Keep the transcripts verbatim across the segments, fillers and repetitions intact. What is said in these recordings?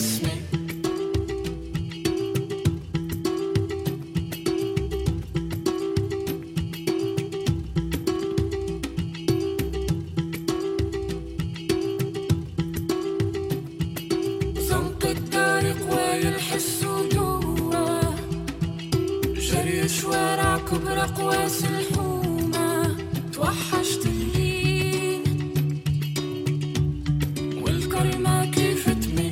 bless me. زنق الطريق ويلحس جوه جري شوارع كبر قواس الحومة. توحشت والكلمة كيفتني.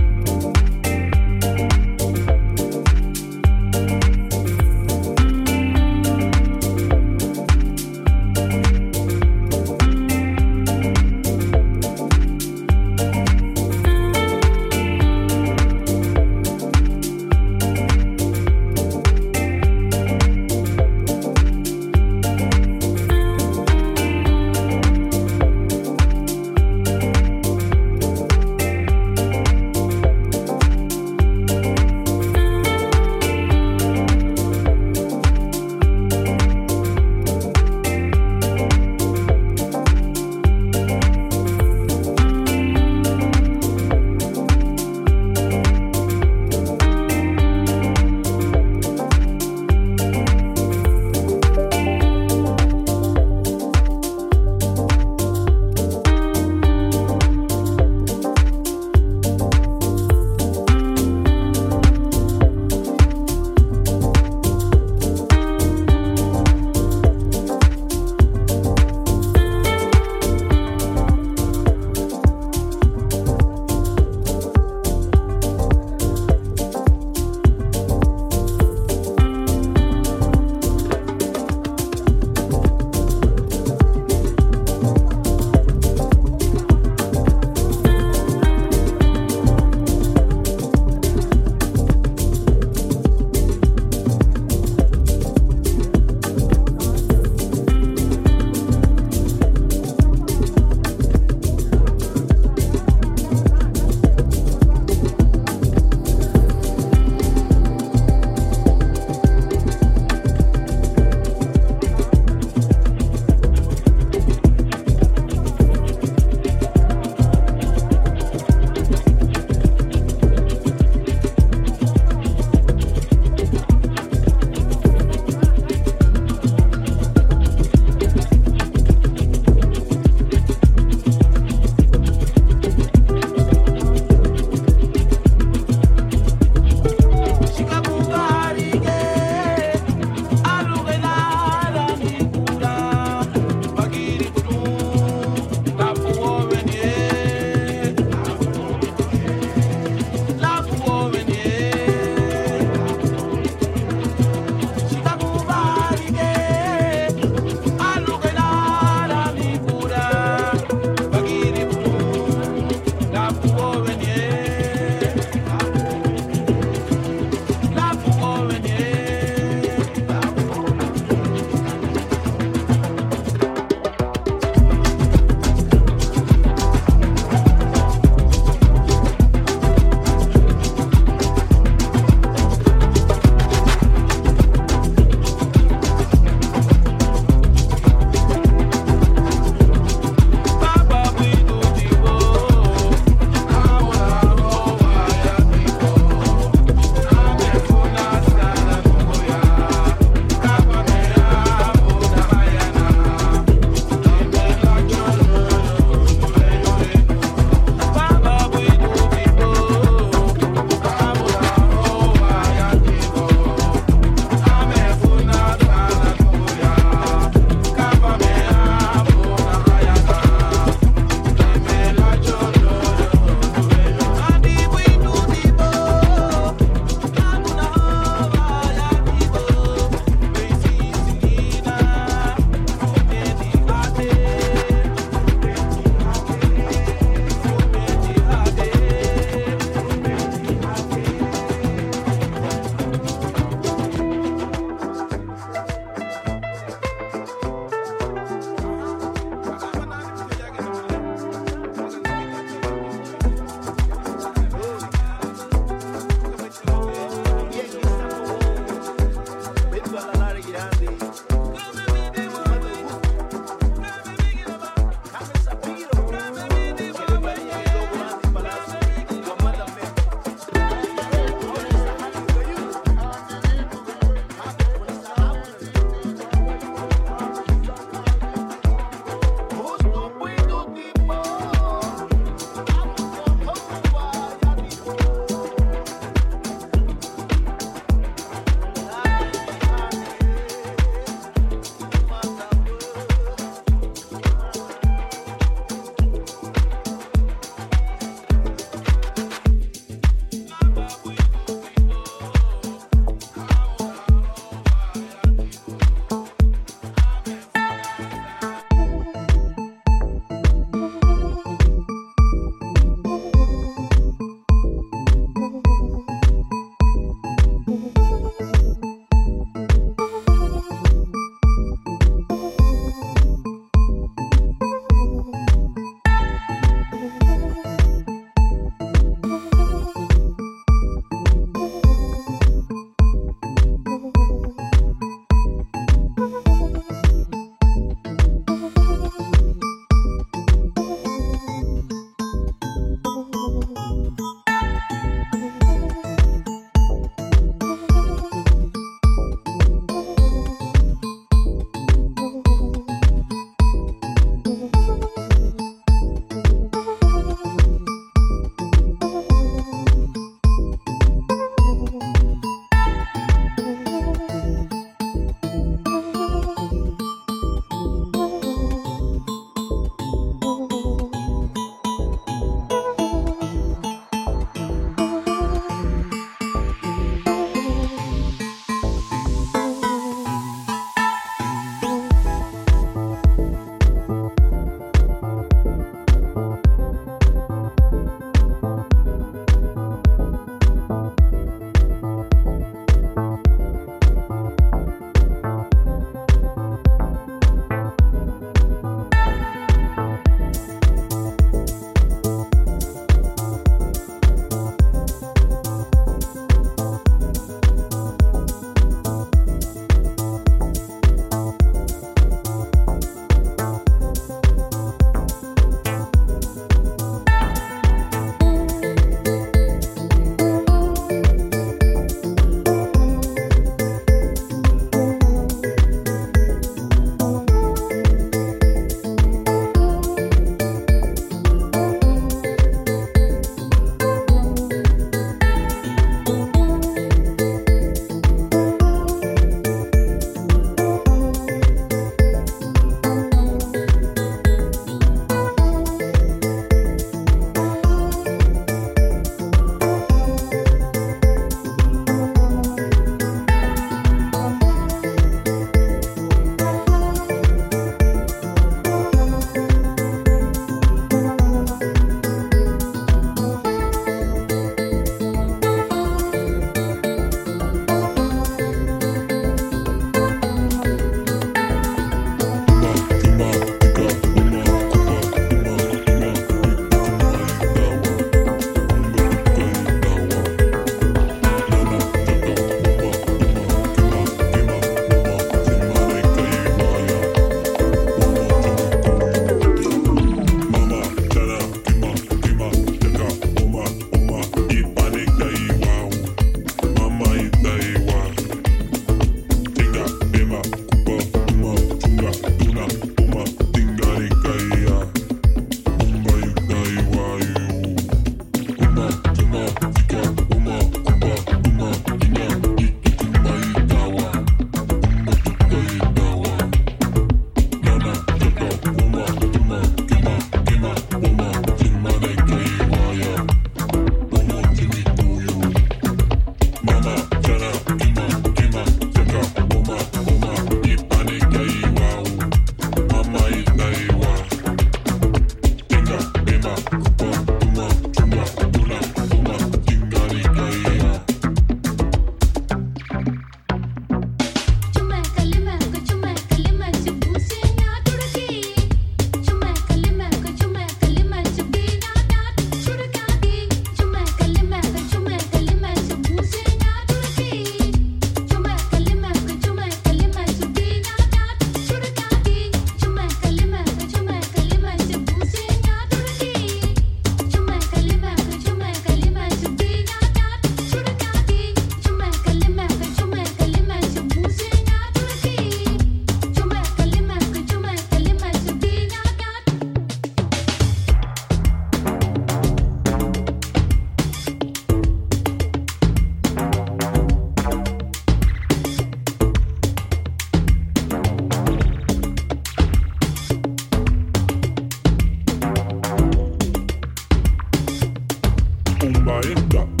tumba esta.